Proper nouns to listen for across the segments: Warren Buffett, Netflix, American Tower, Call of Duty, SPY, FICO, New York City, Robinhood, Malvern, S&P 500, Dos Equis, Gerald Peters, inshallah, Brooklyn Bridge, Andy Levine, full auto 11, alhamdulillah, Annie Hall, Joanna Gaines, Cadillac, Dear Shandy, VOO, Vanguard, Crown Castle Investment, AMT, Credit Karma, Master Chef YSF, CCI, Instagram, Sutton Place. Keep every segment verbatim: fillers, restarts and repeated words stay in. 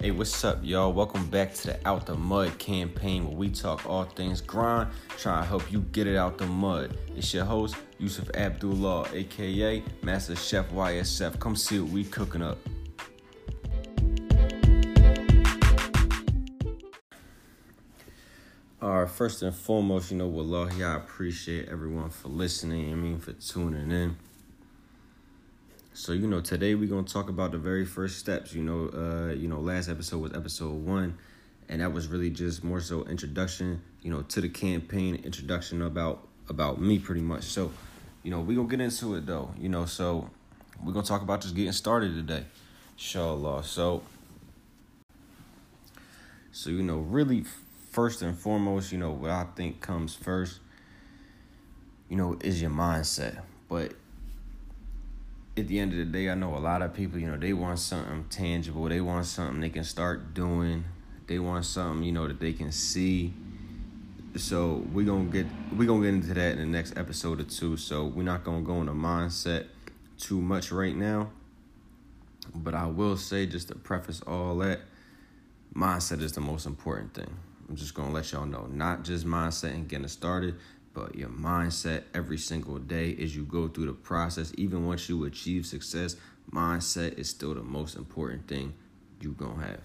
Hey, what's up, y'all? Welcome back to the Out the Mud campaign, where we talk all things grind, trying to help you get it out the mud. It's your host, Yusuf Abdullah, aka Master Chef Y S F. Come see what we cooking up. All right, first and foremost, you know, wallahi, I appreciate everyone for listening. I mean, for tuning in. So, you know, today we're going to talk about the very first steps. You know, uh, you know, last episode was episode one, and that was really just more so introduction, you know, to the campaign, introduction about about me pretty much. So, you know, we're going to get into it, though, you know, so we're going to talk about just getting started today, inshallah. So, so, you know, really first and foremost, you know, what I think comes first, you know, is your mindset. But at the end of the day, I know a lot of people, you know, they want something tangible. They want something they can start doing. They want something, you know, that they can see. So we're going to get we're gonna get into that in the next episode or two. So we're not going to go into mindset too much right now. But I will say, just to preface all that, mindset is the most important thing. I'm just going to let y'all know, not just mindset and getting started, but your mindset every single day as you go through the process. Even once you achieve success, mindset is still the most important thing you're going to have.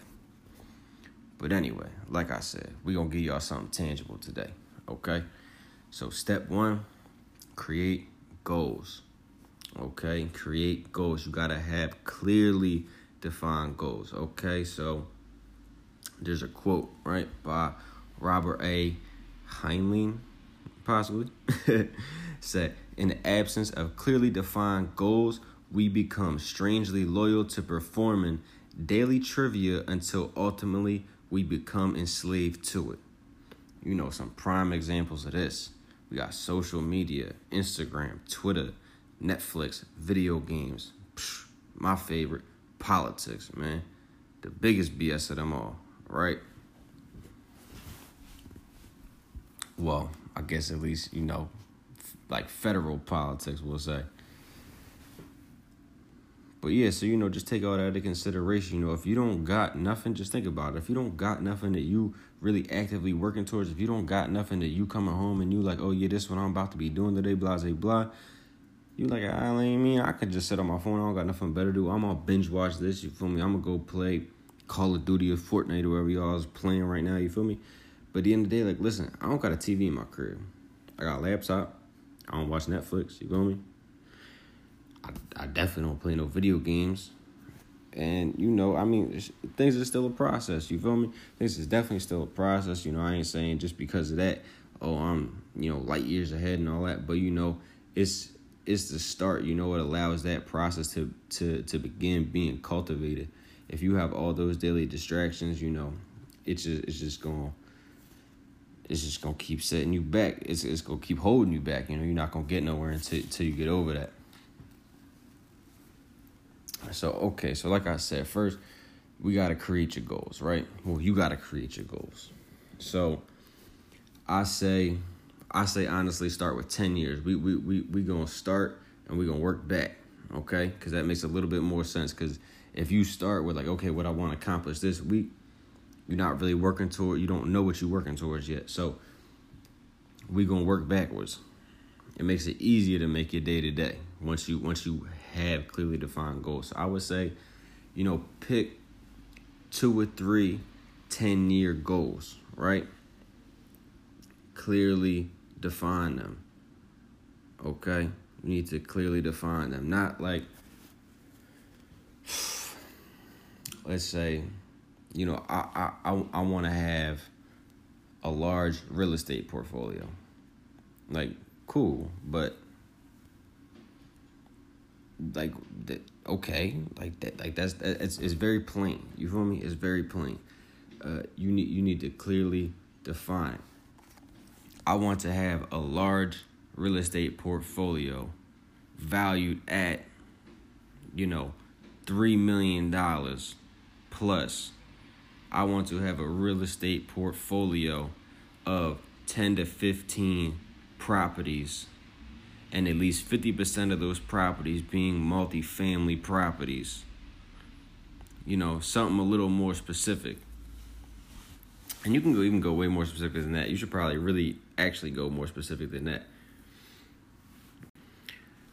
But anyway, like I said, we're going to give y'all something tangible today, okay? So step one, create goals, okay? Create goals. You got to have clearly defined goals, okay? So there's a quote, right, by Robert A. Heinlein, possibly, said, "In the absence of clearly defined goals, we become strangely loyal to performing daily trivia until ultimately we become enslaved to it." You know, some prime examples of this. We got social media, Instagram, Twitter, Netflix, video games. Psh, my favorite, politics, man. The biggest B S of them all. Right? Well, I guess at least, you know, f- like federal politics, we'll say. But yeah, so, you know, just take all that into consideration. You know, if you don't got nothing, just think about it. If you don't got nothing that you really actively working towards, if you don't got nothing that you coming home and you like, oh, yeah, this is what I'm about to be doing today, blah, blah, blah. You like, I mean, I could just sit on my phone. I don't got nothing better to do. I'm going to binge watch this. You feel me? I'm going to go play Call of Duty or Fortnite or whatever y'all is playing right now, you feel me? But at the end of the day, like, listen, I don't got a T V in my crib. I got a laptop. I don't watch Netflix, you feel me? I, I definitely don't play no video games. And, you know, I mean, things are still a process, you feel me? Things is definitely still a process, you know, I ain't saying just because of that, oh, I'm, you know, light years ahead and all that, but, you know, it's it's the start, you know, it allows that process to to, to begin being cultivated. If you have all those daily distractions, you know, it's just it's just gonna it's just gonna keep setting you back. It's it's gonna keep holding you back. You know, you're not gonna get nowhere until until you get over that. So okay, so like I said, first we gotta create your goals, right? Well, you gotta create your goals. So I say I say honestly, start with ten years. We we we we gonna start and we gonna work back, okay? Because that makes a little bit more sense. Because if you start with like, okay, what I want to accomplish this week, you're not really working toward, you don't know what you're working towards yet. So we're going to work backwards. It makes it easier to make your day to day once you once you have clearly defined goals. So I would say, you know, pick two or three ten-year goals, right? Clearly define them, okay? You need to clearly define them, not like, let's say, you know, I I, I, I want to have a large real estate portfolio. Like, cool, but like that, okay, like that, like that's that, it's it's very plain. You feel me? It's very plain. Uh, you need you need to clearly define. I want to have a large real estate portfolio valued at, you know, three million dollars. Plus, I want to have a real estate portfolio of ten to fifteen properties, and at least fifty percent of those properties being multifamily properties. you know, something a little more specific. And you can go, even go way more specific than that. You should probably really actually go more specific than that.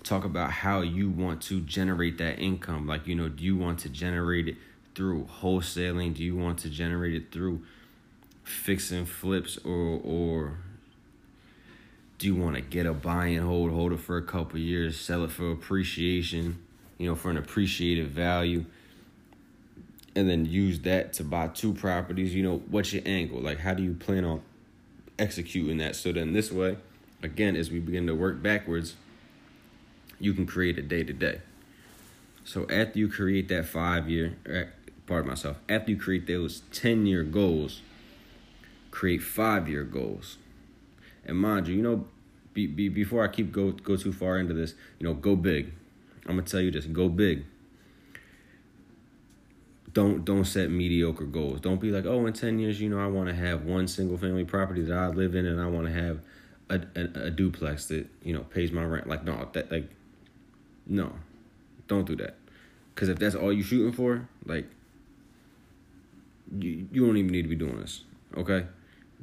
Talk about how you want to generate that income. Like, you know, do you want to generate it through wholesaling? Do you want to generate it through fix and flips? Or or do you want to get a buy and hold, hold it for a couple of years, sell it for appreciation, you know, for an appreciated value, and then use that to buy two properties? You know, what's your angle? Like, how do you plan on executing that? So then this way, again, as we begin to work backwards, you can create a day-to-day. So after you create that five-year, pardon myself, after you create those ten-year goals, create five-year goals. And mind you, you know, be, be, before I keep go go too far into this, you know, go big. I'm going to tell you this, go big. Don't don't set mediocre goals. Don't be like, oh, in ten years, you know, I want to have one single-family property that I live in, and I want to have a, a a duplex that, you know, pays my rent. Like, no, that like, no, don't do that. Because if that's all you're shooting for, like, you, you don't even need to be doing this, okay?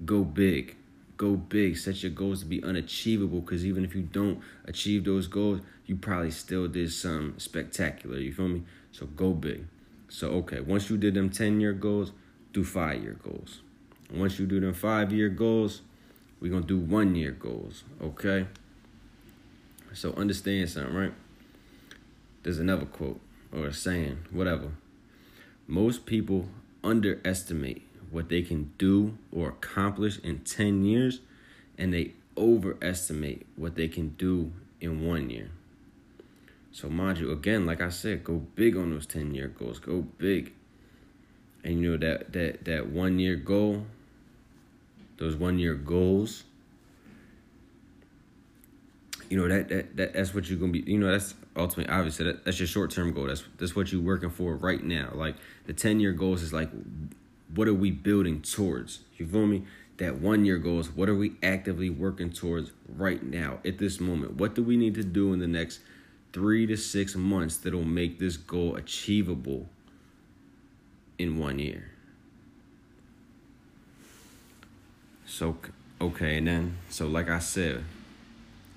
Go big. Go big. Set your goals to be unachievable, because even if you don't achieve those goals, you probably still did something spectacular. You feel me? So go big. So, okay, once you did them ten-year goals, do five-year goals. Once you do them five-year goals, we're going to do one-year goals, okay? So understand something, right? There's another quote or a saying, whatever. Most people underestimate what they can do or accomplish in ten years, and they overestimate what they can do in one year. So mind you, again, like I said, go big on those ten-year goals. Go big. And, you know, that that that one-year goal, those one-year goals, you know, that that, that that's what you're going to be, you know, that's ultimately, obviously, that, that's your short-term goal. That's, that's what you're working for right now. Like, the ten-year goals is like, what are we building towards? You feel me? That one-year goals, what are we actively working towards right now at this moment? What do we need to do in the next three to six months that'll make this goal achievable in one year? So, okay, and then, so like I said,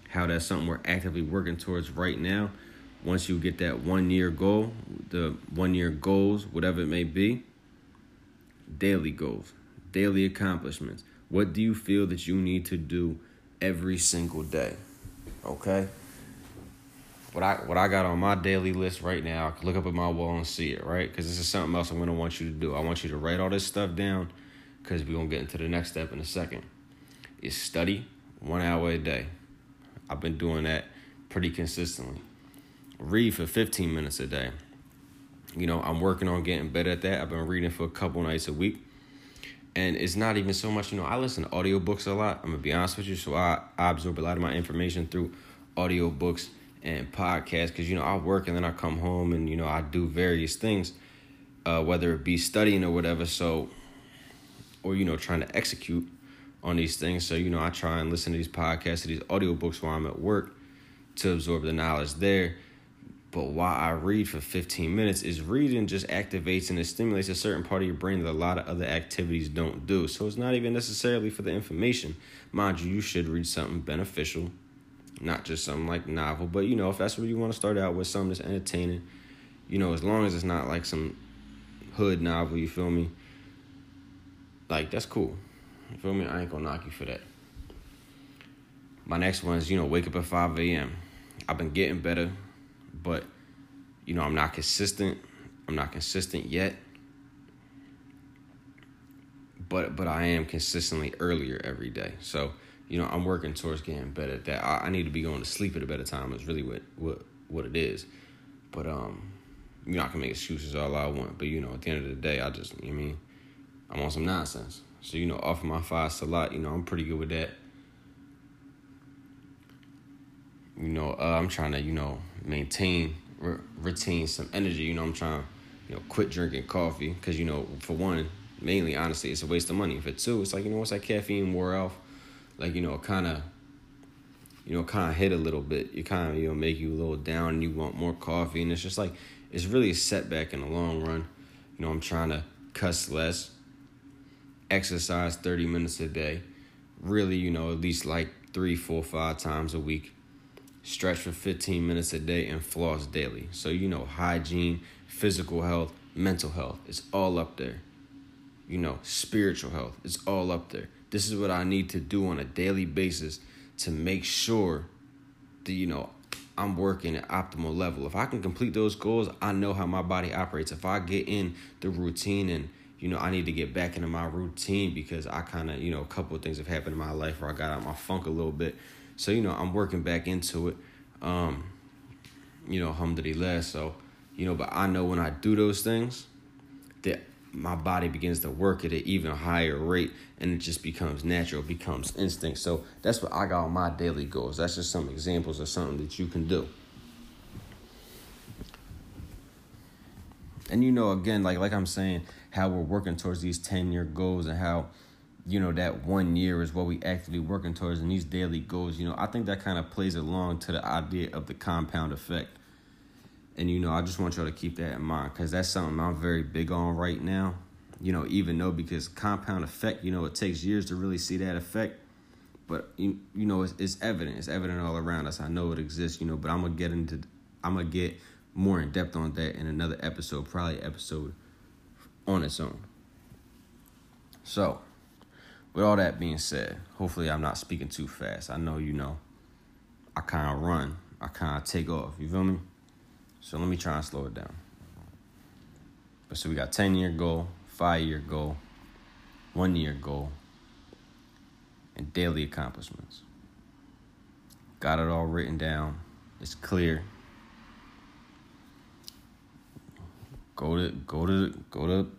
how that's something we're actively working towards right now. Once you get that one-year goal, the one-year goals, whatever it may be, daily goals, daily accomplishments. What do you feel that you need to do every single day? Okay? What I what I got on my daily list right now, I can look up at my wall and see it, right? Because this is something else I'm going to want you to do. I want you to write all this stuff down, because we're going to get into the next step in a second. Is study one hour a day. I've been doing that pretty consistently. Read for fifteen minutes a day. You know, I'm working on getting better at that. I've been reading for a couple nights a week. And it's not even so much, you know, I listen to audiobooks a lot. I'm going to be honest with you. So I, I absorb a lot of my information through audiobooks and podcasts, because, you know, I work and then I come home and, you know, I do various things, uh, whether it be studying or whatever. So, or, you know, trying to execute on these things. So, you know, I try and listen to these podcasts, to these audiobooks while I'm at work to absorb the knowledge there. But while I read for fifteen minutes, is reading just activates and it stimulates a certain part of your brain that a lot of other activities don't do. So it's not even necessarily for the information. Mind you, you should read something beneficial, not just something like novel. But, you know, if that's what you want to start out with, something that's entertaining, you know, as long as it's not like some hood novel, you feel me? Like, that's cool. You feel me? I ain't going to knock you for that. My next one is, you know, wake up at five a.m. I've been getting better. But, you know, I'm not consistent. I'm not consistent yet. But but I am consistently earlier every day. So, you know, I'm working towards getting better at that. I, I need to be going to sleep at a better time is really what, what, what it is. But, um, you know, I can make excuses all I want. But, you know, at the end of the day, I just, you know what I mean, I'm on some nonsense. So, you know, off of my fives a lot, you know, I'm pretty good with that. You know, uh, I'm trying to, you know, maintain, re- retain some energy. You know, I'm trying to, you know, quit drinking coffee. Because, you know, for one, mainly, honestly, it's a waste of money. For two, it's like, you know, once that caffeine wore off, like, you know, it kind of, you know, kind of hit a little bit. It kind of, you know, make you a little down and you want more coffee. And it's just like, it's really a setback in the long run. You know, I'm trying to cuss less, exercise thirty minutes a day, really, you know, at least like three, four, five times a week, stretch for fifteen minutes a day, and floss daily. So, you know, hygiene, physical health, mental health, it's all up there. You know, spiritual health, it's all up there. This is what I need to do on a daily basis to make sure that, you know, I'm working at optimal level. If I can complete those goals, I know how my body operates. If I get in the routine and, you know, I need to get back into my routine because I kind of, you know, a couple of things have happened in my life where I got out of my funk a little bit. So, you know, I'm working back into it, um, you know, alhamdulillah. So, you know, but I know when I do those things that my body begins to work at an even higher rate, and it just becomes natural, becomes instinct. So that's what I got on my daily goals. That's just some examples of something that you can do. And, you know, again, like like I'm saying, how we're working towards these ten-year goals and how, you know, that one year is what we actively working towards, and these daily goals, you know, I think that kind of plays along to the idea of the compound effect. And, you know, I just want y'all to keep that in mind because that's something I'm very big on right now. You know, even though because compound effect, you know, it takes years to really see that effect. But, you, you know, it's, it's evident. It's evident all around us. I know it exists, you know, but I'm going to get into I'm going to get more in depth on that in another episode, probably episode on its own. So with all that being said, hopefully I'm not speaking too fast. I know, you know, I kind of run. I kind of take off. You feel me? So let me try and slow it down. But so we got ten-year goal, five-year goal, one-year goal, and daily accomplishments. Got it all written down. It's clear. Go to go to go to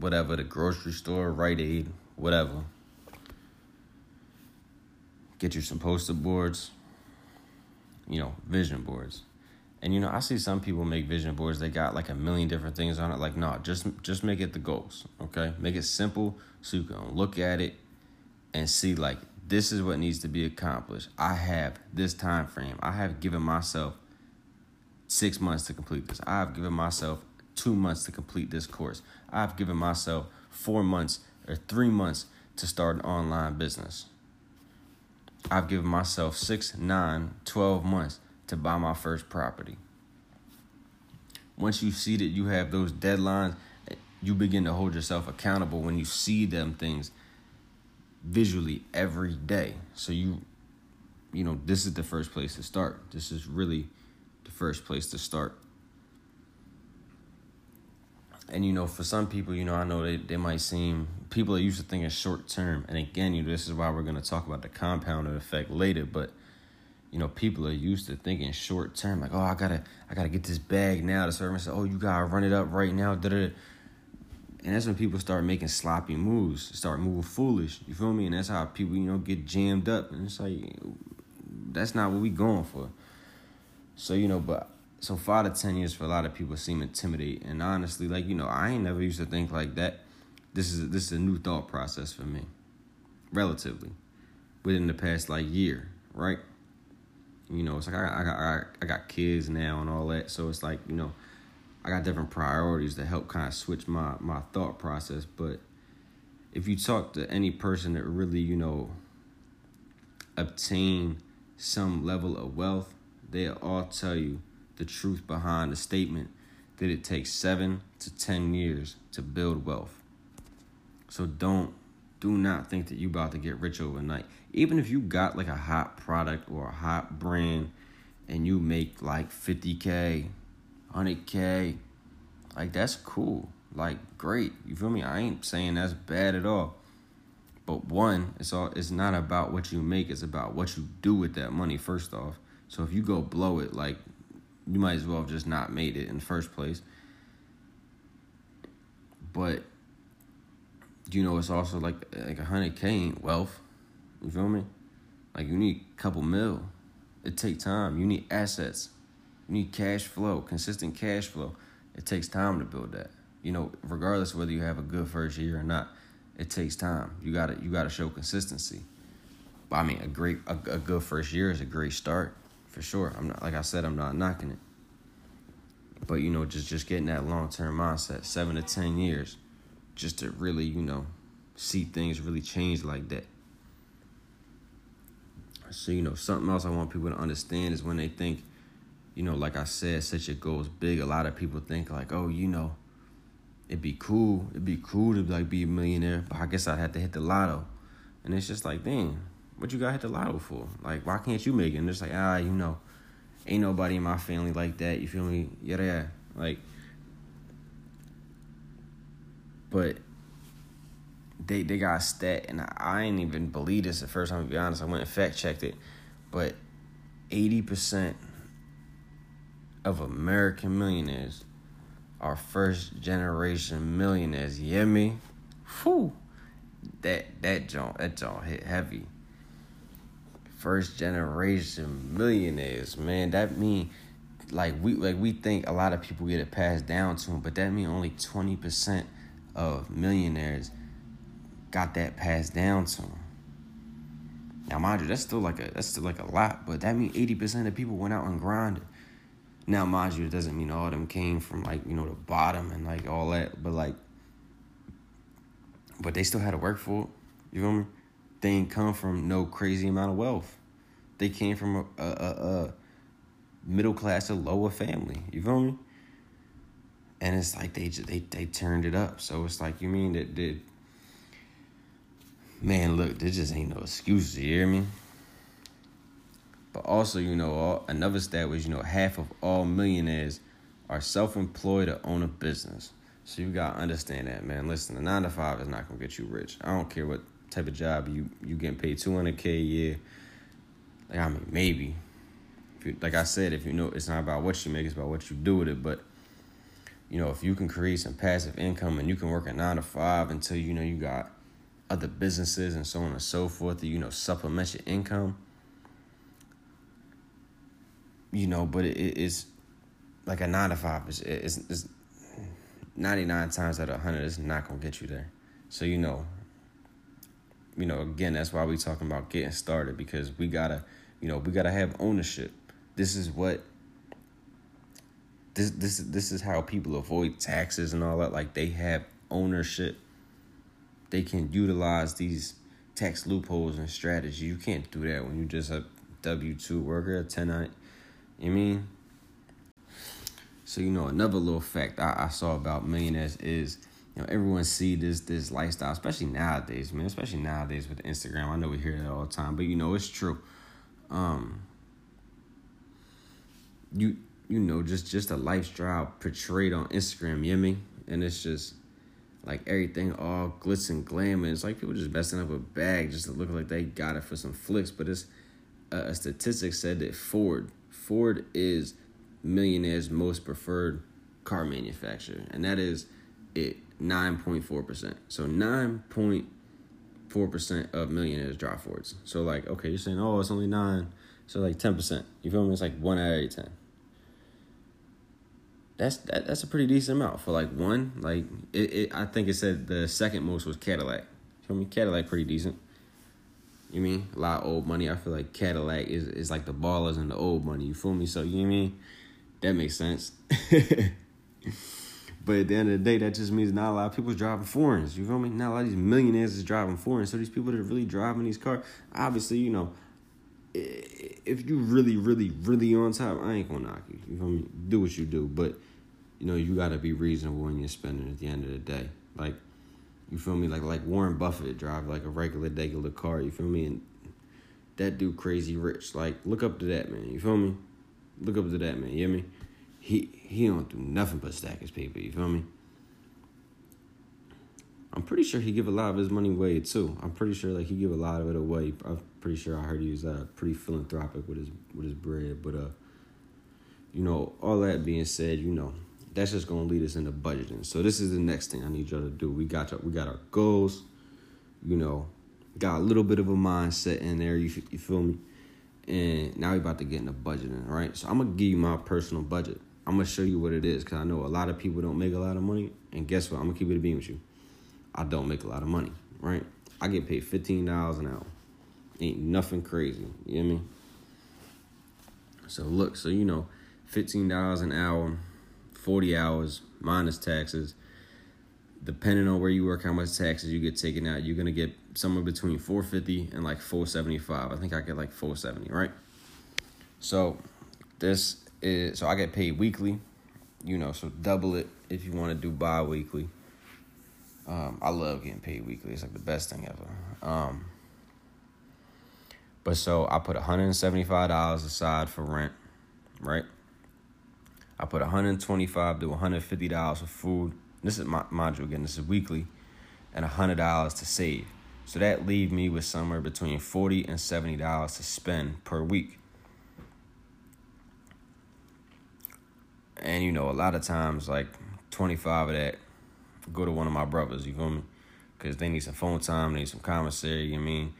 whatever, the grocery store, Rite Aid, whatever. Get you some poster boards. You know, vision boards. And, you know, I see some people make vision boards. They got like a million different things on it. Like, no, just just make it the goals, okay? Make it simple so you can look at it and see, like, this is what needs to be accomplished. I have this time frame. I have given myself six months to complete this. I have given myself two months to complete this course. I have given myself four months or three months to start an online business. I've given myself six, nine, twelve months to buy my first property. Once you see that you have those deadlines, you begin to hold yourself accountable when you see them things visually every day. So you, you know, this is the first place to start. This is really the first place to start. And, you know, for some people, you know, I know they, they might seem, people are used to thinking short term. And again, you know, this is why we're going to talk about the compound effect later, but you know, people are used to thinking short term, like, oh, I gotta, I gotta get this bag now. The servant said, oh, you gotta run it up right now. Da-da-da. And that's when people start making sloppy moves, start moving foolish. You feel me? And that's how people, you know, get jammed up. And it's like, that's not what we going for. So, you know, but so five to ten years for a lot of people seem intimidating. And honestly, like, you know, I ain't never used to think like that. This is a, this is a new thought process for me, relatively, within the past like year, right? You know, it's like I, I, I, I got kids now and all that. So it's like, you know, I got different priorities that help kind of switch my, my thought process. But if you talk to any person that really, you know, obtain some level of wealth, they'll all tell you the truth behind the statement that it takes seven to ten years to build wealth. So don't. Do not think that you about to get rich overnight. Even if you got like a hot product or a hot brand and you make like fifty K, one hundred K, like that's cool. Like great. You feel me? I ain't saying that's bad at all. But one, it's all it's not about what you make. It's about what you do with that money first off. So if you go blow it, like you might as well have just not made it in the first place. But you know, it's also like like one hundred K ain't wealth. You feel me? Like you need a couple mil. It takes time. You need assets. You need cash flow, consistent cash flow. It takes time to build that. You know, regardless of whether you have a good first year or not, it takes time. You gotta you gotta show consistency. But I mean, a great a, a good first year is a great start for sure. I'm not like I said, I'm not knocking it. But, you know, just, just getting that long-term mindset, seven to ten years, just to really, you know, see things really change like that. So, you know, something else I want people to understand is when they think, you know, like I said, set your goals big. A lot of people think like, oh, you know, it'd be cool. It'd be cool to like be a millionaire, but I guess I'd have to hit the lotto. And it's just like, dang, what you got to hit the lotto for? Like, why can't you make it? And it's like, ah, you know, ain't nobody in my family like that. You feel me? Yeah, yeah. Like, but they they got a stat, and I ain't even believe this at first. I'm gonna be honest. I went and fact checked it, but eighty percent of American millionaires are first generation millionaires. You hear me? Whew. That that joint that joint hit heavy. First generation millionaires, man. That mean like we like we think a lot of people get it passed down to them, but that mean only twenty percent of millionaires got that passed down to them. Now, mind you, that's still like a that's still like a lot, but that mean eighty percent of people went out and grinded. Now, mind you, it doesn't mean all of them came from, like, you know, the bottom and, like, all that. But, like, but they still had to work for it. You feel me? They ain't come from no crazy amount of wealth. They came from a, a, a middle class to lower family. You feel me? And it's like they they they turned it up. So it's like, you mean that, that man, look, there just ain't no excuses. You hear me? But also, you know, all, another stat was, you know, half of all millionaires are self-employed or own a business. So you got to understand that, man. Listen, the nine to five is not going to get you rich. I don't care what type of job you you getting paid two hundred K a year. Like, I mean, maybe. If you, like I said, if you know, it's not about what you make, it's about what you do with it. But, you know, if you can create some passive income and you can work a nine to five until, you know, you got other businesses and so on and so forth that, you know, supplement your income. You know, but it, it's like a nine to five. It's, it's, it's ninety-nine times out of one hundred, it's not going to get you there. So, you know, you know, again, that's why we talking about getting started, because we got to, you know, we got to have ownership. This is what, this, this, this is how people avoid taxes and all that. Like, they have ownership. They can utilize these tax loopholes and strategies. You can't do that when you just a W two worker, a ten ninety. You mean? So, you know, another little fact I, I saw about millionaires is, you know, everyone see this this lifestyle, especially nowadays, man, especially nowadays with Instagram. I know we hear that all the time, but, you know, it's true. Um, you you know, just, just a lifestyle portrayed on Instagram, you know me? And it's just, like, everything all glitz and glam, and it's like people just messing up a bag just to look like they got it for some flicks, but it's, uh, a statistic said that Ford, Ford is millionaires' most preferred car manufacturer, and that is it, nine point four percent. So nine point four percent of millionaires drive Fords. So, like, okay, you're saying, oh, it's only nine. So, like, ten percent. You feel me? It's like one out of every ten. That's that, that's a pretty decent amount for, like, one. Like, it, it, I think it said the second most was Cadillac. You feel me? Cadillac pretty decent. You mean? A lot of old money. I feel like Cadillac is, is like the ballers and the old money. You feel me? So, you know what I mean? That makes sense. But at the end of the day, that just means not a lot of people's driving foreigns. You feel me? Not a lot of these millionaires is driving foreigns. So, these people that are really driving these cars, obviously, you know, if you really, really, really on top, I ain't going to knock you. You feel me? Do what you do. But, you know, you got to be reasonable when you're spending at the end of the day. Like, you feel me? Like like Warren Buffett drive like a regular, regular car. You feel me? And that dude crazy rich. Like, look up to that man. You feel me? Look up to that man. You hear me? He he don't do nothing but stack his paper. You feel me? I'm pretty sure he give a lot of his money away too. I'm pretty sure like he give a lot of it away. I'm pretty sure I heard he was uh, pretty philanthropic with his with his bread. But uh, you know, all that being said, you know. That's just gonna lead us into budgeting. So this is the next thing I need y'all to do. We got y'all, we got our goals, you know, got a little bit of a mindset in there. You you feel me? And now we about to get into budgeting, right? So I'm gonna give you my personal budget. I'm gonna show you what it is because I know a lot of people don't make a lot of money. And guess what? I'm gonna keep it a beam with you. I don't make a lot of money, right? I get paid fifteen dollars an hour. Ain't nothing crazy. You know what I mean? So look, so you know, fifteen dollars an hour. forty hours minus taxes. Depending on where you work, how much taxes you get taken out, you're going to get somewhere between four fifty and like four seventy-five. I think I get like four seventy, right? So this is, so I get paid weekly, you know, so double it if you want to do bi-weekly. Um, I love getting paid weekly. It's like the best thing ever. Um, but so I put one hundred seventy-five dollars aside for rent, right? I put one hundred twenty-five to one hundred fifty dollars for food. This is, my, mind you, again, this is weekly, and one hundred dollars to save. So that leaves me with somewhere between forty dollars and seventy dollars to spend per week. And, you know, a lot of times, like, twenty-five of that go to one of my brothers, you feel me? Because they need some phone time, they need some commissary, you know what I mean?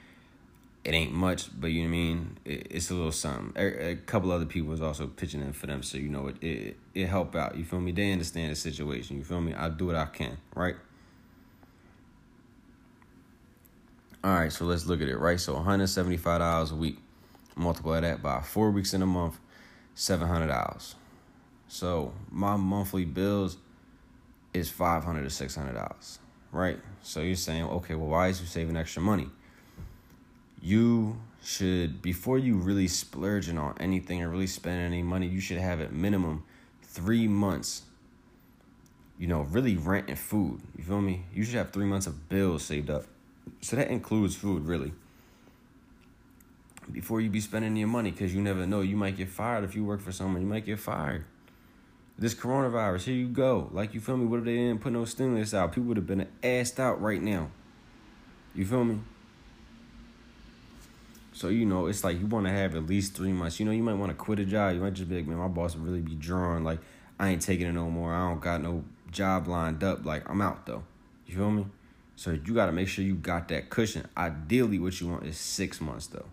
It ain't much, but you know what I mean? It, it's a little something. A, a couple other people was also pitching in for them, so, you know, it, it it help out, you feel me? They understand the situation, you feel me? I do what I can, right? All right, so let's look at it, right? So one hundred seventy-five dollars a week, multiply that by four weeks in a month, seven hundred dollars. So my monthly bills is five hundred to six hundred dollars, right? So you're saying, okay, well, why is you saving extra money? You should, before you really splurging on anything or really spending any money, you should have at minimum three months, you know, really rent and food. You feel me? You should have three months of bills saved up. So that includes food, really. Before you be spending your money, because you never know. You might get fired if you work for someone. You might get fired. This coronavirus, here you go. Like, you feel me? What if they didn't put no stimulus out? People would have been assed out right now. You feel me? So, you know, it's like you want to have at least three months. You know, you might want to quit a job. You might just be like, man, my boss would really be drawing. Like, I ain't taking it no more. I don't got no job lined up. Like, I'm out, though. You feel me? So you got to make sure you got that cushion. Ideally, what you want is six months, though.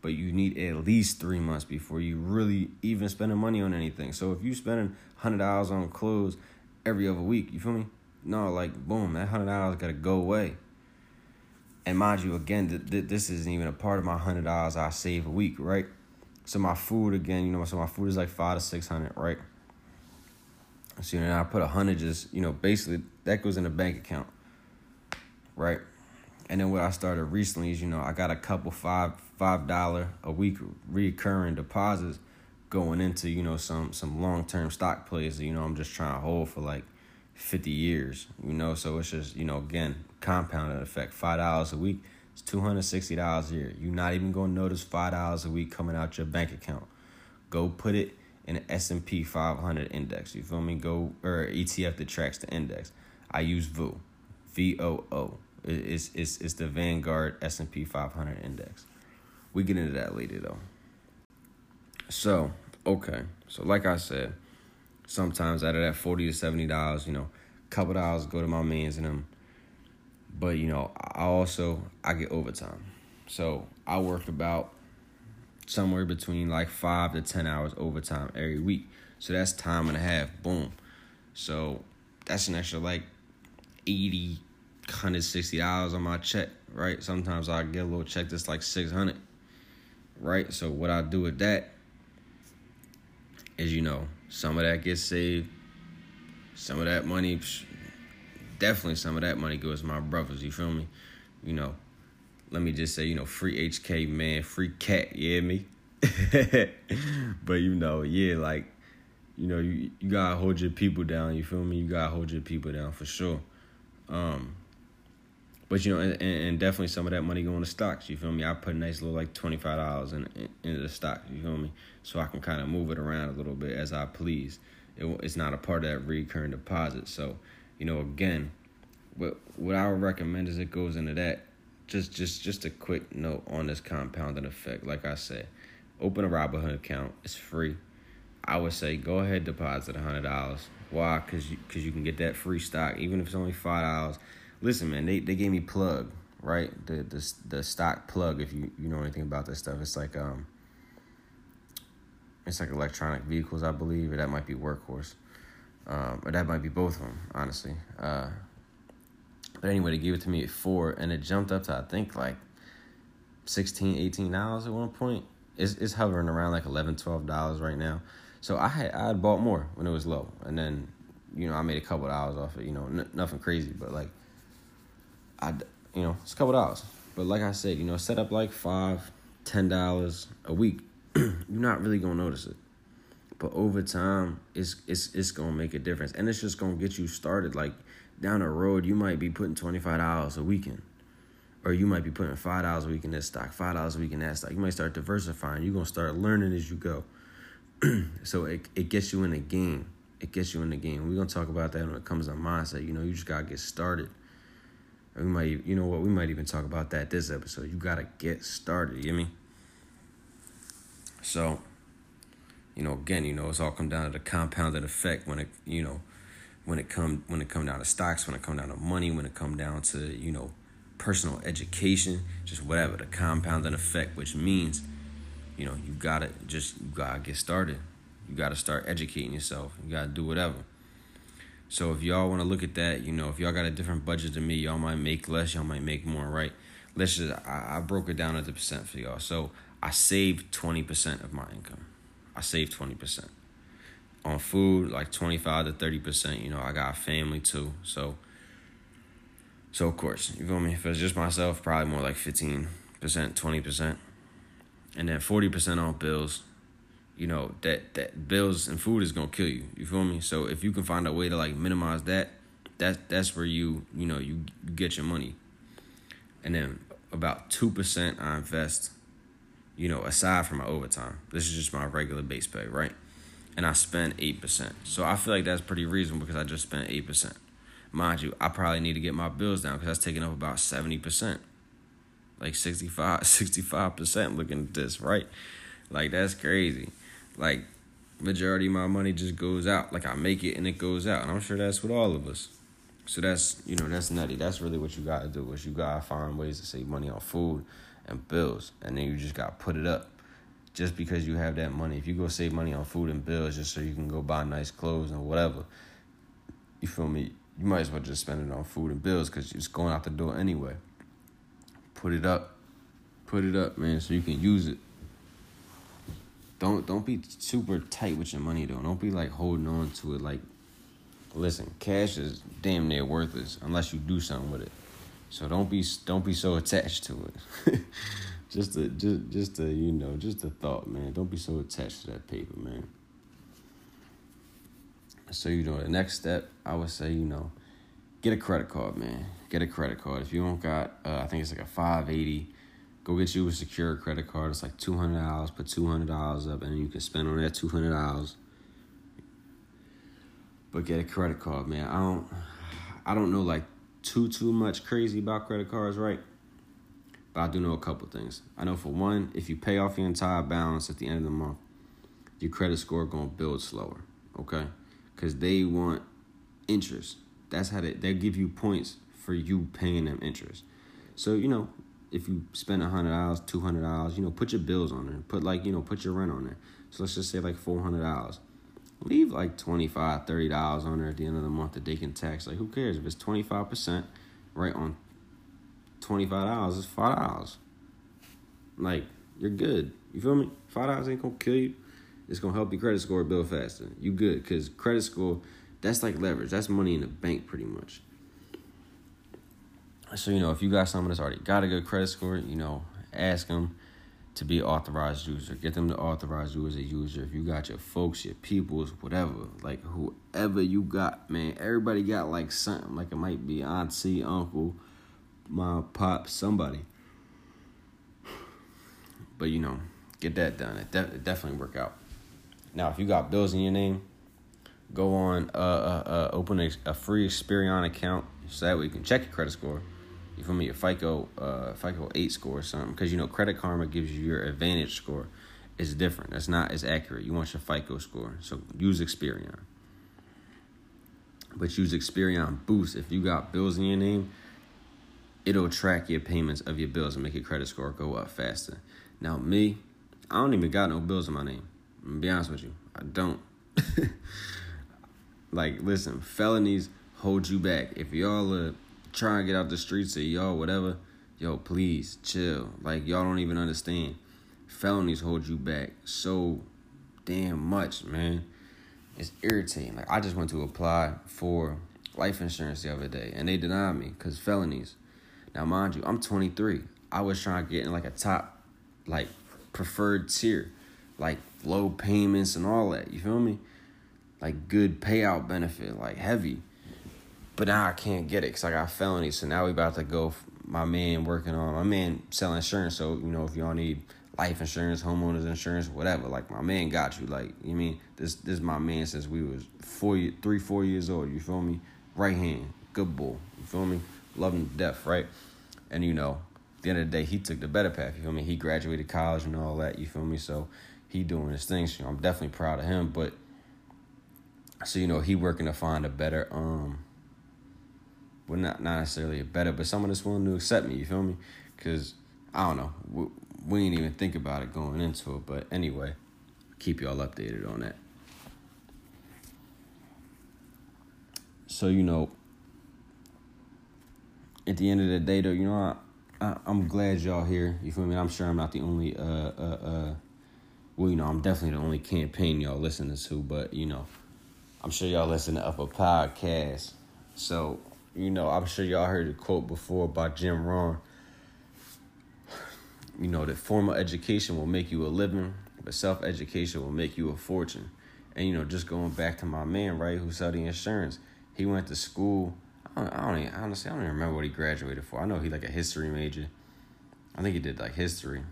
But you need at least three months before you really even spending money on anything. So if you spending one hundred dollars on clothes every other week, you feel me? No, like, boom, that one hundred dollars got to go away. And mind you, again, th- th- this isn't even a part of my one hundred dollars I save a week, right? So my food, again, you know, so my food is like five hundred to six hundred dollars, right? So then I put one hundred dollars just, you know, basically that goes in a bank account, right? And then what I started recently is, you know, I got a couple five five dollar a week reoccurring deposits going into, you know, some some long term stock plays that, you know, I'm just trying to hold for like fifty years, you know. So it's just, you know, again, compounded effect. Five dollars a week, it's two hundred sixty dollars a year. You're not even gonna notice five dollars a week coming out your bank account. Go put it in an S and P five hundred index. You feel me? Go or E T F that tracks the index. I use V O O, V O O. It's, it's, it's the Vanguard S and P five hundred index. We get into that later, though. So, okay. So, like I said, sometimes out of that forty dollars to seventy dollars, you know, a couple dollars go to my mans and them. But, you know, I also, I get overtime. So, I work about somewhere between, like, five to ten hours overtime every week. So, that's time and a half. Boom. So, that's an extra, like, eighty one hundred sixty dollars on my check, right? Sometimes I get a little check that's like six hundred, right? So what I do with that is, you know, some of that gets saved. Some of that money, definitely some of that money goes to my brothers, you feel me? You know, let me just say, you know, free H K, man, free cat, you hear me? But, you know, yeah, like, you know, you, you got to hold your people down, you feel me? You got to hold your people down for sure. Um, but, you know, and, and definitely some of that money going to stocks, you feel me? I put a nice little, like, twenty-five dollars in, in, into the stock, you feel me? So I can kind of move it around a little bit as I please. It, it's not a part of that recurring deposit. So, you know, again, what what I would recommend is it goes into that. Just just, just a quick note on this compounding effect. Like I said, open a Robinhood account. It's free. I would say go ahead, deposit one hundred dollars. Why? Because you, cause you can get that free stock, even if it's only five dollars. Listen, man, they, they gave me plug, right? The, the the stock plug, if you you know anything about this stuff. It's like um, it's like electronic vehicles, I believe, or that might be Workhorse. Um, or that might be both of them, honestly. Uh, but anyway, they gave it to me at four, and it jumped up to, I think, like sixteen dollars, eighteen dollars at one point. It's, it's hovering around like eleven dollars, twelve dollars right now. So I had I had bought more when it was low, and then, you know, I made a couple of dollars off it. You know, n- nothing crazy, but like, I, you know, it's a couple of dollars. But like I said, you know, set up like five, ten dollars a week. You're not really gonna notice it, but over time, it's it's it's gonna make a difference, and it's just gonna get you started. Like down the road, you might be putting twenty five dollars a weekend. Or you might be putting five dollars a week in this stock, five dollars a week in that stock. You might start diversifying. You're going to start learning as you go. So it, it gets you in the game. It gets you in the game. We're going to talk about that when it comes to mindset. You know, you just got to get started. We might, you know what, we might even talk about that this episode. You got to get started, you know what I mean? So, you know, again, you know, it's all come down to the compounded effect when it, you know, when it come, when it come down to stocks, when it come down to money, when it come down to, you know, personal education, just whatever, the compounding effect, which means, you know, you gotta just, you gotta get started. You gotta start educating yourself. You gotta do whatever. So if y'all want to look at that, you know, if y'all got a different budget than me, y'all might make less, y'all might make more, right? Let's just, I, I broke it down as a percent for y'all. So I saved twenty percent of my income. I saved twenty percent. On food, like twenty-five to thirty percent, you know, I got a family too, so So, of course, you feel me? If it's just myself, probably more like fifteen percent, twenty percent. And then forty percent on bills. You know, that, that bills and food is going to kill you. You feel me? So if you can find a way to, like, minimize that, that that's where you, you know, you get your money. And then about two percent I invest, you know, aside from my overtime. This is just my regular base pay, right? And I spend eight percent. So I feel like that's pretty reasonable because I just spent eight percent. Mind you, I probably need to get my bills down because that's taking up about seventy percent. Like sixty-five, sixty-five percent looking at this, right? Like, that's crazy. Like, majority of my money just goes out. Like, I make it and it goes out. And I'm sure that's with all of us. So that's, you know, that's nutty. That's really what you got to do is you got to find ways to save money on food and bills. And then you just got to put it up just because you have that money. If you go save money on food and bills just so you can go buy nice clothes and whatever, you feel me? You might as well just spend it on food and bills because it's going out the door anyway. Put it up. Put it up, man, so you can use it. Don't don't be super tight with your money, though. Don't be, like, holding on to it. Like, listen, cash is damn near worthless unless you do something with it. So don't be don't be so attached to it. just a, just, just a, you know, just a thought, man. Don't be so attached to that paper, man. So, you know, the next step, I would say, you know, get a credit card, man. Get a credit card. If you don't got, uh, I think it's like a five eighty, go get you a secure credit card. It's like two hundred dollars, put two hundred dollars up, and you can spend on that two hundred dollars. But get a credit card, man. I don't, I don't know, like, too, too much crazy about credit cards, right? But I do know a couple things. I know, for one, if you pay off your entire balance at the end of the month, your credit score going to build slower, okay? Because they want interest. That's how they, they give you points for you paying them interest. So, you know, if you spend one hundred dollars, two hundred dollars, you know, put your bills on there. Put, like, you know, put your rent on there. So let's just say, like, four hundred dollars. Leave, like, twenty-five dollars, thirty dollars on there at the end of the month that they can tax. Like, who cares? If it's twenty-five percent, right, on twenty-five dollars, it's five dollars. Like, you're good. You feel me? five dollars ain't going to kill you. It's going to help your credit score build faster. You good, because credit score, that's like leverage. That's money in the bank pretty much. So, you know, if you got someone that's already got a good credit score, you know, ask them to be an authorized user. Get them to authorize you as a user. If you got your folks, your peoples, whatever, like whoever you got, man, everybody got like something. Like it might be auntie, uncle, mom, pop, somebody. But, you know, get that done. It, de- it definitely work out. Now, if you got bills in your name, go on, uh, uh, uh open a, a free Experian account so that way you can check your credit score. You feel me? Your FICO, uh, FICO eight score or something. Because, you know, Credit Karma gives you your Advantage score. It's different. It's not as accurate. You want your FICO score. So use Experian. But use Experian Boost. If you got bills in your name, it'll track your payments of your bills and make your credit score go up faster. Now, me, I don't even got no bills in my name. I'm gonna be honest with you. I don't. Like, listen, felonies hold you back. If y'all are trying to get out the streets or y'all whatever, yo, please chill. Like, y'all don't even understand. Felonies hold you back so damn much, man. It's irritating. Like, I just went to apply for life insurance the other day, and they denied me because felonies. Now, mind you, I'm twenty-three. I was trying to get in, like, a top, like, preferred tier. Like, low payments and all that. You feel me? Like, good payout benefit. Like, heavy. But now I can't get it because I got felonies. So now we about to go, my man working on, my man selling insurance. So, you know, if y'all need life insurance, homeowners insurance, whatever. Like, my man got you. Like, you mean, this this is my man since we was four, three, four years old. You feel me? Right hand. Good boy. You feel me? Love him to death, right? And, you know, at the end of the day, he took the better path. You feel me? He graduated college and all that. You feel me? So he doing his thing. So, you know, I'm definitely proud of him. But, so, you know, he working to find a better, um, well, not, not necessarily a better, but someone that's willing to accept me. You feel me? Because, I don't know. We, we didn't even think about it going into it. But anyway, keep y'all updated on that. So, you know, at the end of the day, though, you know, I, I, I'm glad y'all here. You feel me? I'm sure I'm not the only, uh, uh, uh, well, you know, I'm definitely the only campaign y'all listening to, but, you know, I'm sure y'all listen to Up a Podcast. So, you know, I'm sure y'all heard the quote before by Jim Rohn. You know, that formal education will make you a living, but self-education will make you a fortune. And, you know, just going back to my man, right, who studied insurance, he went to school. I don't even, honestly, I don't even remember what he graduated for. I know he, like, a history major. I think he did, like, history.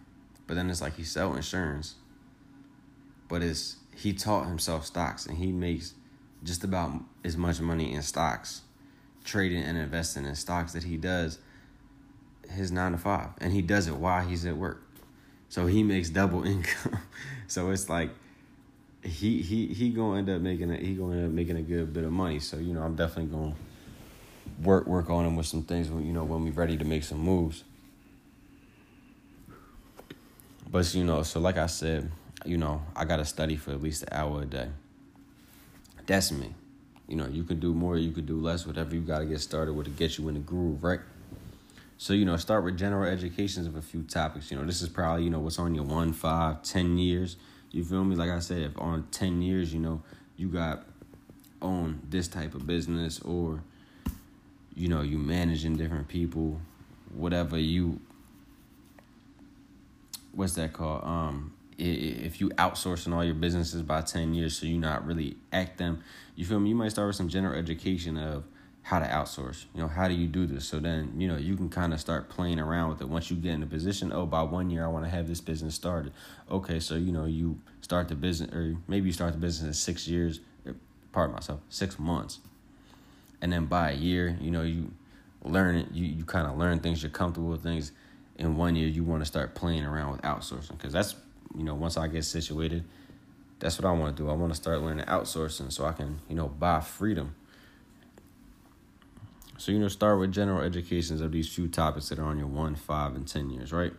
But then it's like he sells insurance. But it's, he taught himself stocks, and he makes just about as much money in stocks, trading and investing in stocks, that he does his nine to five. And he does it while he's at work. So he makes double income. So it's like, he he he gonna end up making a, he gonna end up making a good bit of money. So, you know, I'm definitely gonna work work on him with some things when, you know, when we're ready to make some moves. But, you know, so like I said, you know, I gotta study for at least an hour a day. That's me. You know, you could do more, you could do less, whatever you gotta get started with to get you in the groove, right? So, you know, start with general educations of a few topics. You know, this is probably, you know, what's on your one, five, ten years. You feel me? Like I said, if on ten years, you know, you got own this type of business, or, you know, you managing different people, whatever you, what's that called? Um, if you outsourcing all your businesses by ten years, so you're not really at them, you feel me? You might start with some general education of how to outsource. You know, how do you do this? So then, you know, you can kind of start playing around with it. Once you get in a position, oh, by one year, I want to have this business started. Okay, so, you know, you start the business, or maybe you start the business in six years, pardon myself, six months. And then by a year, you know, you learn it. You, you kind of learn things. You're comfortable with things. In one year, you want to start playing around with outsourcing, because that's, you know, once I get situated, that's what I want to do. I want to start learning outsourcing so I can, you know, buy freedom. So, you know, start with general educations of these few topics that are on your one, five, and ten years, right?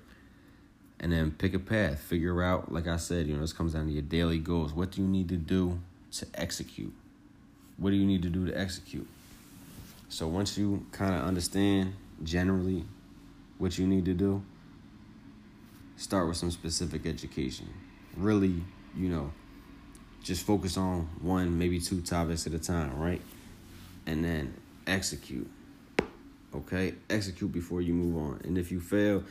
And then pick a path. Figure out, like I said, you know, this comes down to your daily goals. What do you need to do to execute? What do you need to do to execute? So once you kind of understand generally what you need to do, start with some specific education. Really, you know, just focus on one, maybe two topics at a time, right? And then execute, okay? Execute before you move on. And if you fail,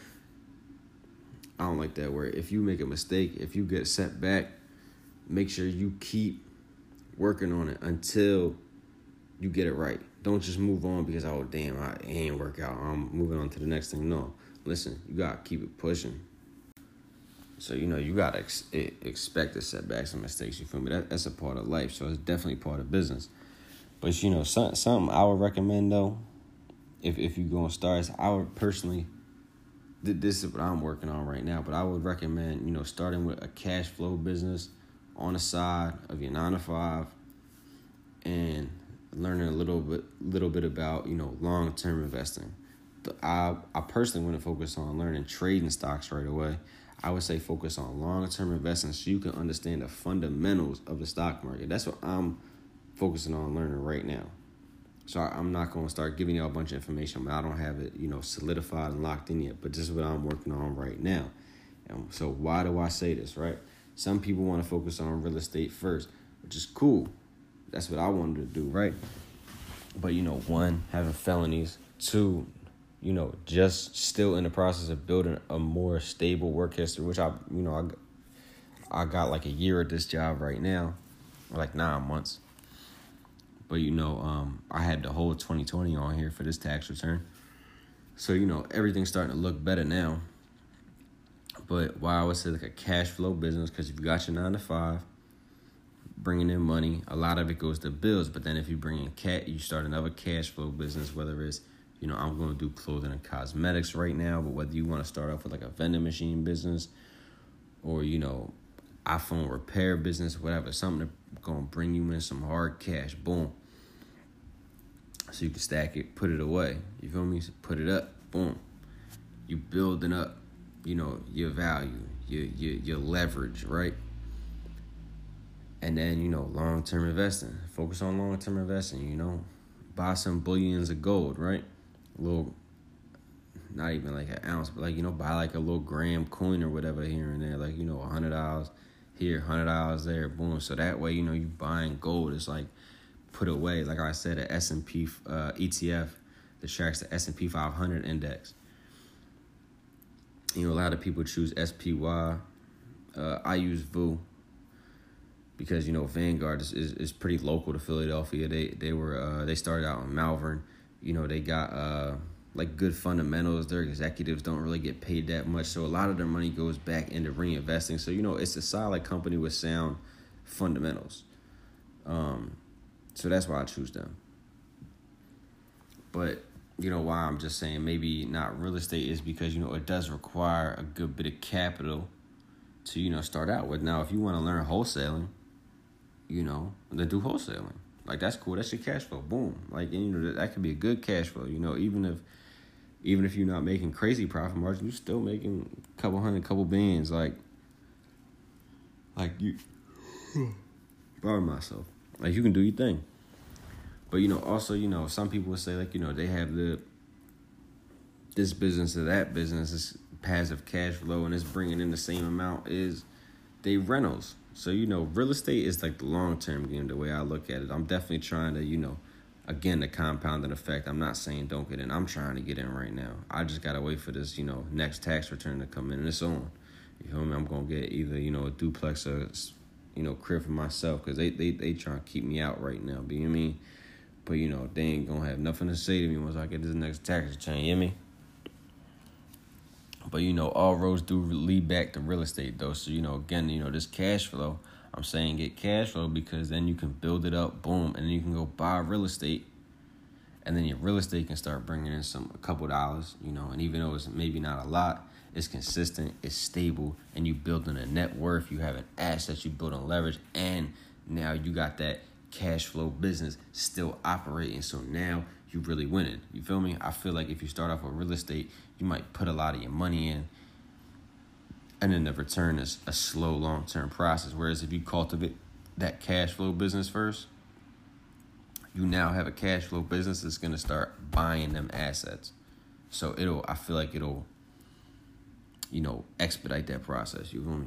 I don't like that word. If you make a mistake, if you get set back, make sure you keep working on it until you get it right. Don't just move on because, oh, damn, I ain't work out, I'm moving on to the next thing. No, listen, you got to keep it pushing. So, you know, you got to ex- expect the setbacks and mistakes, you feel me? That, that's a part of life, so it's definitely part of business. But, you know, some, something I would recommend, though, if, if you're going to start, I would personally, th- this is what I'm working on right now, but I would recommend, you know, starting with a cash flow business on the side of your nine to five, and learning a little bit, little bit about, you know, long-term investing. I, I personally wouldn't focus on learning trading stocks right away. I would say focus on long-term investing so you can understand the fundamentals of the stock market. That's what I'm focusing on learning right now. So I, I'm not going to start giving y'all a bunch of information, but I don't have it, you know, solidified and locked in yet. But this is what I'm working on right now. And so why do I say this, right? Some people want to focus on real estate first, which is cool. That's what I wanted to do, right? But, you know, one, having felonies. Two, you know, just still in the process of building a more stable work history, which I, you know, I, I got like a year at this job right now, or like nine months. But, you know, um, I had the whole twenty twenty on here for this tax return. So, you know, everything's starting to look better now. But why I would say like a cash flow business, because if you got your nine to five, bringing in money, a lot of it goes to bills. But then if you bring in cat, you start another cash flow business, whether it's, you know, I'm going to do clothing and cosmetics right now, but whether you want to start off with like a vending machine business or, you know, iPhone repair business, whatever, something that's going to bring you in some hard cash, boom. So you can stack it, put it away. You feel me? Put it up, boom. You building up, you know, your value, your your your leverage, right? And then, you know, long-term investing. Focus on long-term investing, you know. Buy some bullions of gold, right? A little, not even like an ounce, but like, you know, buy like a little gram coin or whatever here and there. Like, you know, one hundred dollars here, one hundred dollars there, boom. So that way, you know, you buying gold. It's like put away. Like I said, an S and P uh, E T F that tracks the S and P five hundred index. You know, a lot of people choose S P Y. Uh, I use V O O because, you know, Vanguard is, is, is pretty local to Philadelphia. They they were uh, they started out in Malvern. You know, they got uh, like good fundamentals. Their executives don't really get paid that much, so a lot of their money goes back into reinvesting. So, you know, it's a solid company with sound fundamentals. Um, so that's why I choose them. But, you know, why I'm just saying maybe not real estate is because, you know, it does require a good bit of capital to, you know, start out with. Now, if you want to learn wholesaling, you know, then do wholesaling. Like, that's cool. That's your cash flow. Boom. Like, and, you know, that could be a good cash flow. You know, even if even if you're not making crazy profit margin, you're still making a couple hundred, couple bands. Like, like you, borrow myself. Like, you can do your thing. But, you know, also, you know, some people would say, like, you know, they have the this business or that business, this passive cash flow, and it's bringing in the same amount as they rentals. So, you know, real estate is like the long-term game, the way I look at it. I'm definitely trying to, you know, again, the compounding effect. I'm not saying don't get in. I'm trying to get in right now. I just got to wait for this, you know, next tax return to come in, and it's on. You feel me? I'm going to get either, you know, a duplex or, you know, crib for myself, because they, they, they trying to keep me out right now. But, you know what I mean? But, you know, they ain't going to have nothing to say to me once I get this next tax return, you hear me? But, you know, all roads do lead back to real estate, though. So, you know, again, you know, this cash flow, I'm saying get cash flow because then you can build it up, boom, and then you can go buy real estate. And then your real estate can start bringing in some a couple dollars, you know, and even though it's maybe not a lot, it's consistent, it's stable, and you building a net worth, you have an asset, you building leverage, and now you got that cash flow business still operating. So now you really winning. You feel me? I feel like if you start off with real estate, you might put a lot of your money in, and then the return is a slow long-term process. Whereas if you cultivate that cash flow business first, you now have a cash flow business that's going to start buying them assets. So it'll, I feel like it'll, you know, expedite that process. You feel me?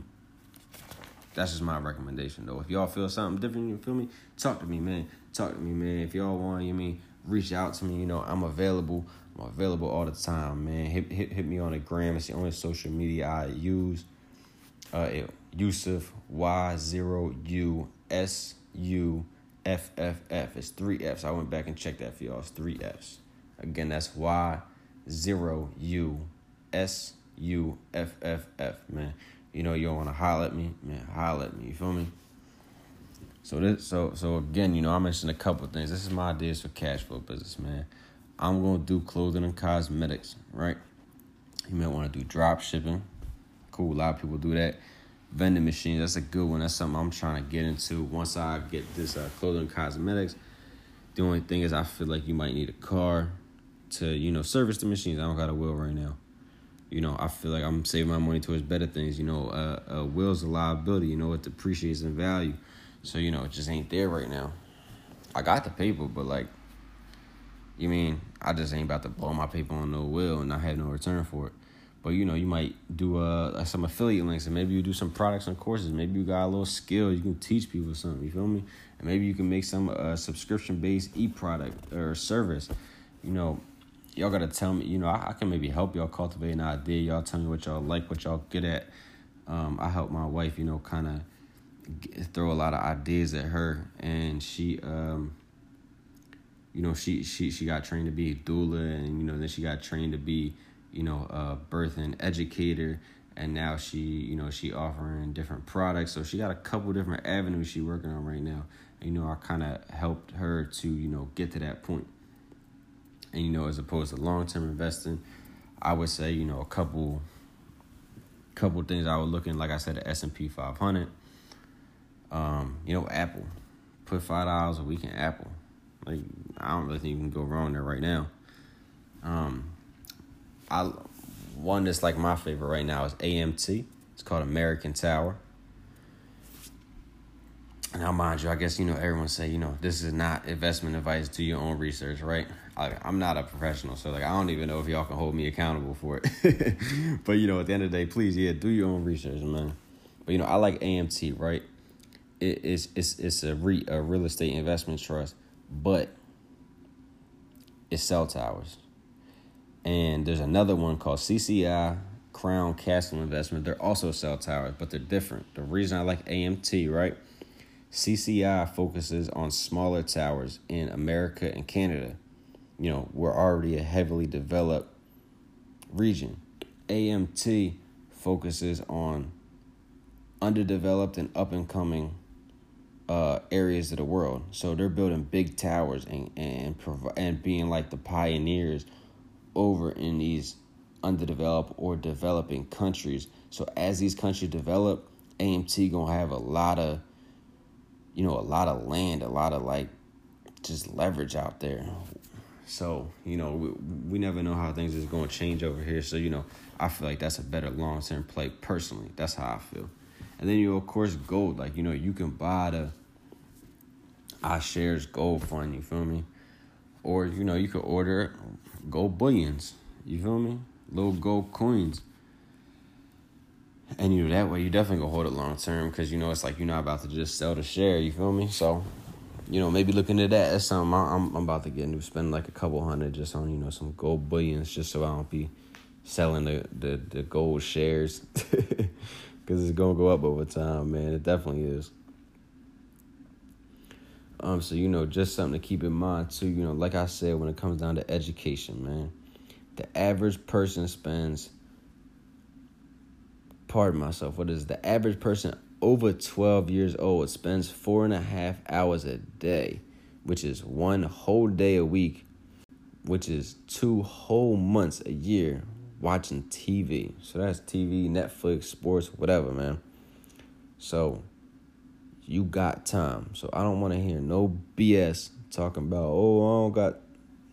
That's just my recommendation, though. If y'all feel something different, you feel me? Talk to me, man. Talk to me, man. If y'all want, you mean, reach out to me. You know, I'm available. I'm available all the time, man. Hit hit, hit me on the gram. It's the only social media I use. Uh, it, Yusuf Y zero U S U F F F. It's three Fs. I went back and checked that for y'all. It's three Fs. Again, that's Y zero U S U F F F, man. You know, you don't want to holler at me, man, holler at me, you feel me? So, this, so, so again, you know, I mentioned a couple of things. This is my ideas for cash flow business, man. I'm going to do clothing and cosmetics, right? You may want to do drop shipping. Cool, a lot of people do that. Vending machines, that's a good one. That's something I'm trying to get into. Once I get this uh, clothing and cosmetics, the only thing is I feel like you might need a car to, you know, service the machines. I don't got a will right now. You know, I feel like I'm saving my money towards better things. You know, uh, uh, will's a liability. You know, it depreciates in value. So, you know, it just ain't there right now. I got the paper, but, like, you mean, I just ain't about to blow my paper on no will and not have no return for it. But, you know, you might do uh, some affiliate links, and maybe you do some products and courses. Maybe you got a little skill. You can teach people something. You feel me? And maybe you can make some uh, subscription-based e-product or service. You know, y'all got to tell me. You know, I, I can maybe help y'all cultivate an idea. Y'all tell me what y'all like, what y'all good at. Um, I helped my wife, you know, kind of throw a lot of ideas at her. And she, um, you know, she, she, she got trained to be a doula. And, you know, then she got trained to be, you know, a birth and educator, and now she, you know, she offering different products. So she got a couple different avenues she working on right now. And, you know, I kind of helped her to, you know, get to that point. And, you know, as opposed to long-term investing, I would say, you know, a couple, couple things I would look in, like I said, the S and P five hundred, um, you know, Apple, put five dollars a week in Apple. Like, I don't really think you can go wrong there right now. Um, I one that's like my favorite right now is A M T. It's called American Tower. Now, mind you, I guess, you know, everyone say, you know, this is not investment advice. Do your own research, right? I, I'm not a professional, so, like, I don't even know if y'all can hold me accountable for it. But, you know, at the end of the day, please, yeah, do your own research, man. But, you know, I like A M T, right? It, it's it's it's a, re, a real estate investment trust, but it's cell towers. And there's another one called C C I, Crown Castle Investment. They're also cell towers, but they're different. The reason I like A M T, right? C C I focuses on smaller towers in America and Canada. You know, we're already a heavily developed region. A M T focuses on underdeveloped and up-and-coming uh, areas of the world. So they're building big towers and and provi- and being like the pioneers over in these underdeveloped or developing countries. So as these countries develop, A M T gonna have a lot of, you know, a lot of land, a lot of, like, just leverage out there. So, you know, we, we never know how things is gonna change over here. So, you know, I feel like that's a better long-term play personally. That's how I feel. And then, you know, of course, gold. Like, you know, you can buy the iShares gold fund, you feel me? Or, you know, you could order gold bullions, you feel me? Little gold coins. And, you know, that way you definitely gonna hold it long term, because, you know, it's like you're not about to just sell the share, you feel me? So, you know, maybe look into that. That's something I'm, I'm about to get into, spend like a couple hundred just on, you know, some gold bullions, just so I don't be selling the, the, the gold shares, because it's gonna go up over time, man. It definitely is. Um, so, you know, just something to keep in mind, too. You know, like I said, when it comes down to education, man, the average person spends, pardon myself, what is the average person over twelve years old spends four and a half hours a day, which is one whole day a week, which is two whole months a year watching T V. So that's T V, Netflix, sports, whatever, man. So you got time. So I don't want to hear no B S talking about, oh, I don't got,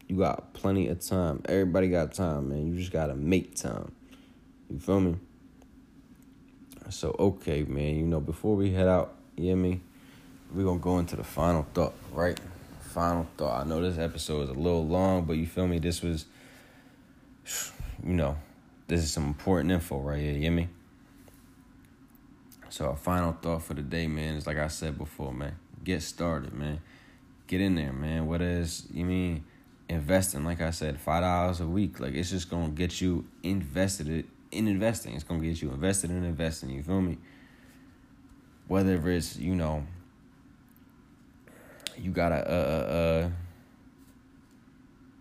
you got plenty of time. Everybody got time, man. You just got to make time. You feel me? So, okay, man, you know, before we head out, you hear me? We're going to go into the final thought, right? Final thought. I know this episode is a little long, but you feel me? This was, you know, this is some important info right here, you hear me? So our final thought for the day, man, is like I said before, man, get started, man. Get in there, man. What is, you mean, investing, like I said, five dollars a week. Like, it's just going to get you invested in investing. It's going to get you invested in investing, you feel me? Whether it's, you know, you got to uh, uh,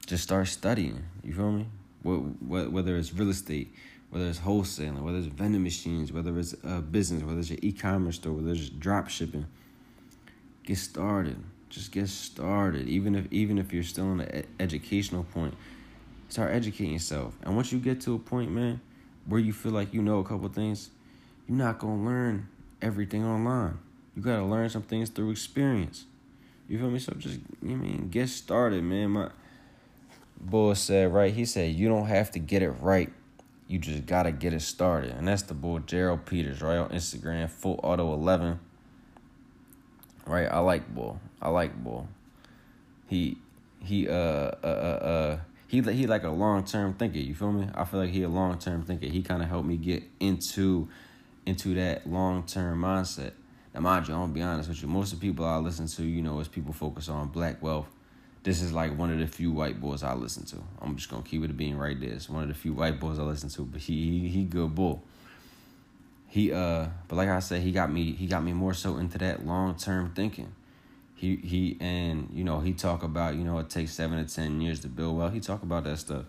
just start studying, you feel me? Whether it's real estate, whether it's wholesaling, whether it's vending machines, whether it's a business, whether it's your e-commerce store, whether it's drop shipping, get started. Just get started. Even if even if you're still in the educational point, start educating yourself. And once you get to a point, man, where you feel like you know a couple things, you're not gonna learn everything online. You gotta learn some things through experience. You feel me? So just, you mean, get started, man. My boy said, right? He said, you don't have to get it right. You just got to get it started. And that's the boy, Gerald Peters, right? On Instagram, full auto eleven. Right? I like boy. I like boy. He, he, uh, uh, uh, uh, he he like a long-term thinker, you feel me? I feel like he a long-term thinker. He kind of helped me get into into that long-term mindset. Now, mind you, I'm gonna be honest with you. Most of the people I listen to, you know, is people focus on black wealth. This is like one of the few white boys I listen to. I'm just gonna keep it being right there. It's one of the few white boys I listen to, but he he, he good bull. He uh, but like I said, he got me he got me more so into that long-term thinking. He he and you know he talk about you know it takes seven to ten years to build wealth. He talk about that stuff,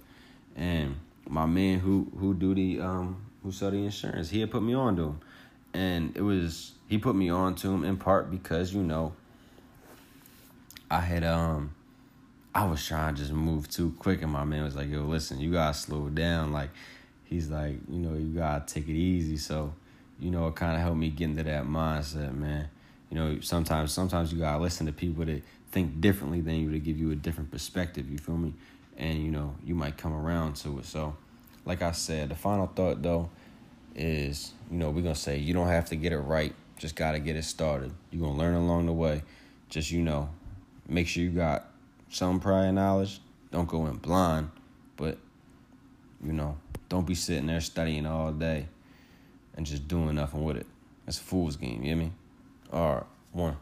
and my man who who do the um who sell the insurance, he had put me on to him, and it was he put me on to him in part because you know I had um I was trying to just move too quick, and my man was like, yo, listen, you gotta slow down. Like he's like, you know, you gotta take it easy. So you know it kind of helped me get into that mindset, man. You know, sometimes sometimes you gotta listen to people that think differently than you to give you a different perspective, you feel me? And, you know, you might come around to it. So, like I said, the final thought, though, is, you know, we're gonna say you don't have to get it right. Just gotta get it started. You're gonna learn along the way. Just, you know, make sure you got some prior knowledge. Don't go in blind. But, you know, don't be sitting there studying all day and just doing nothing with it. That's a fool's game, you hear me? All right, one.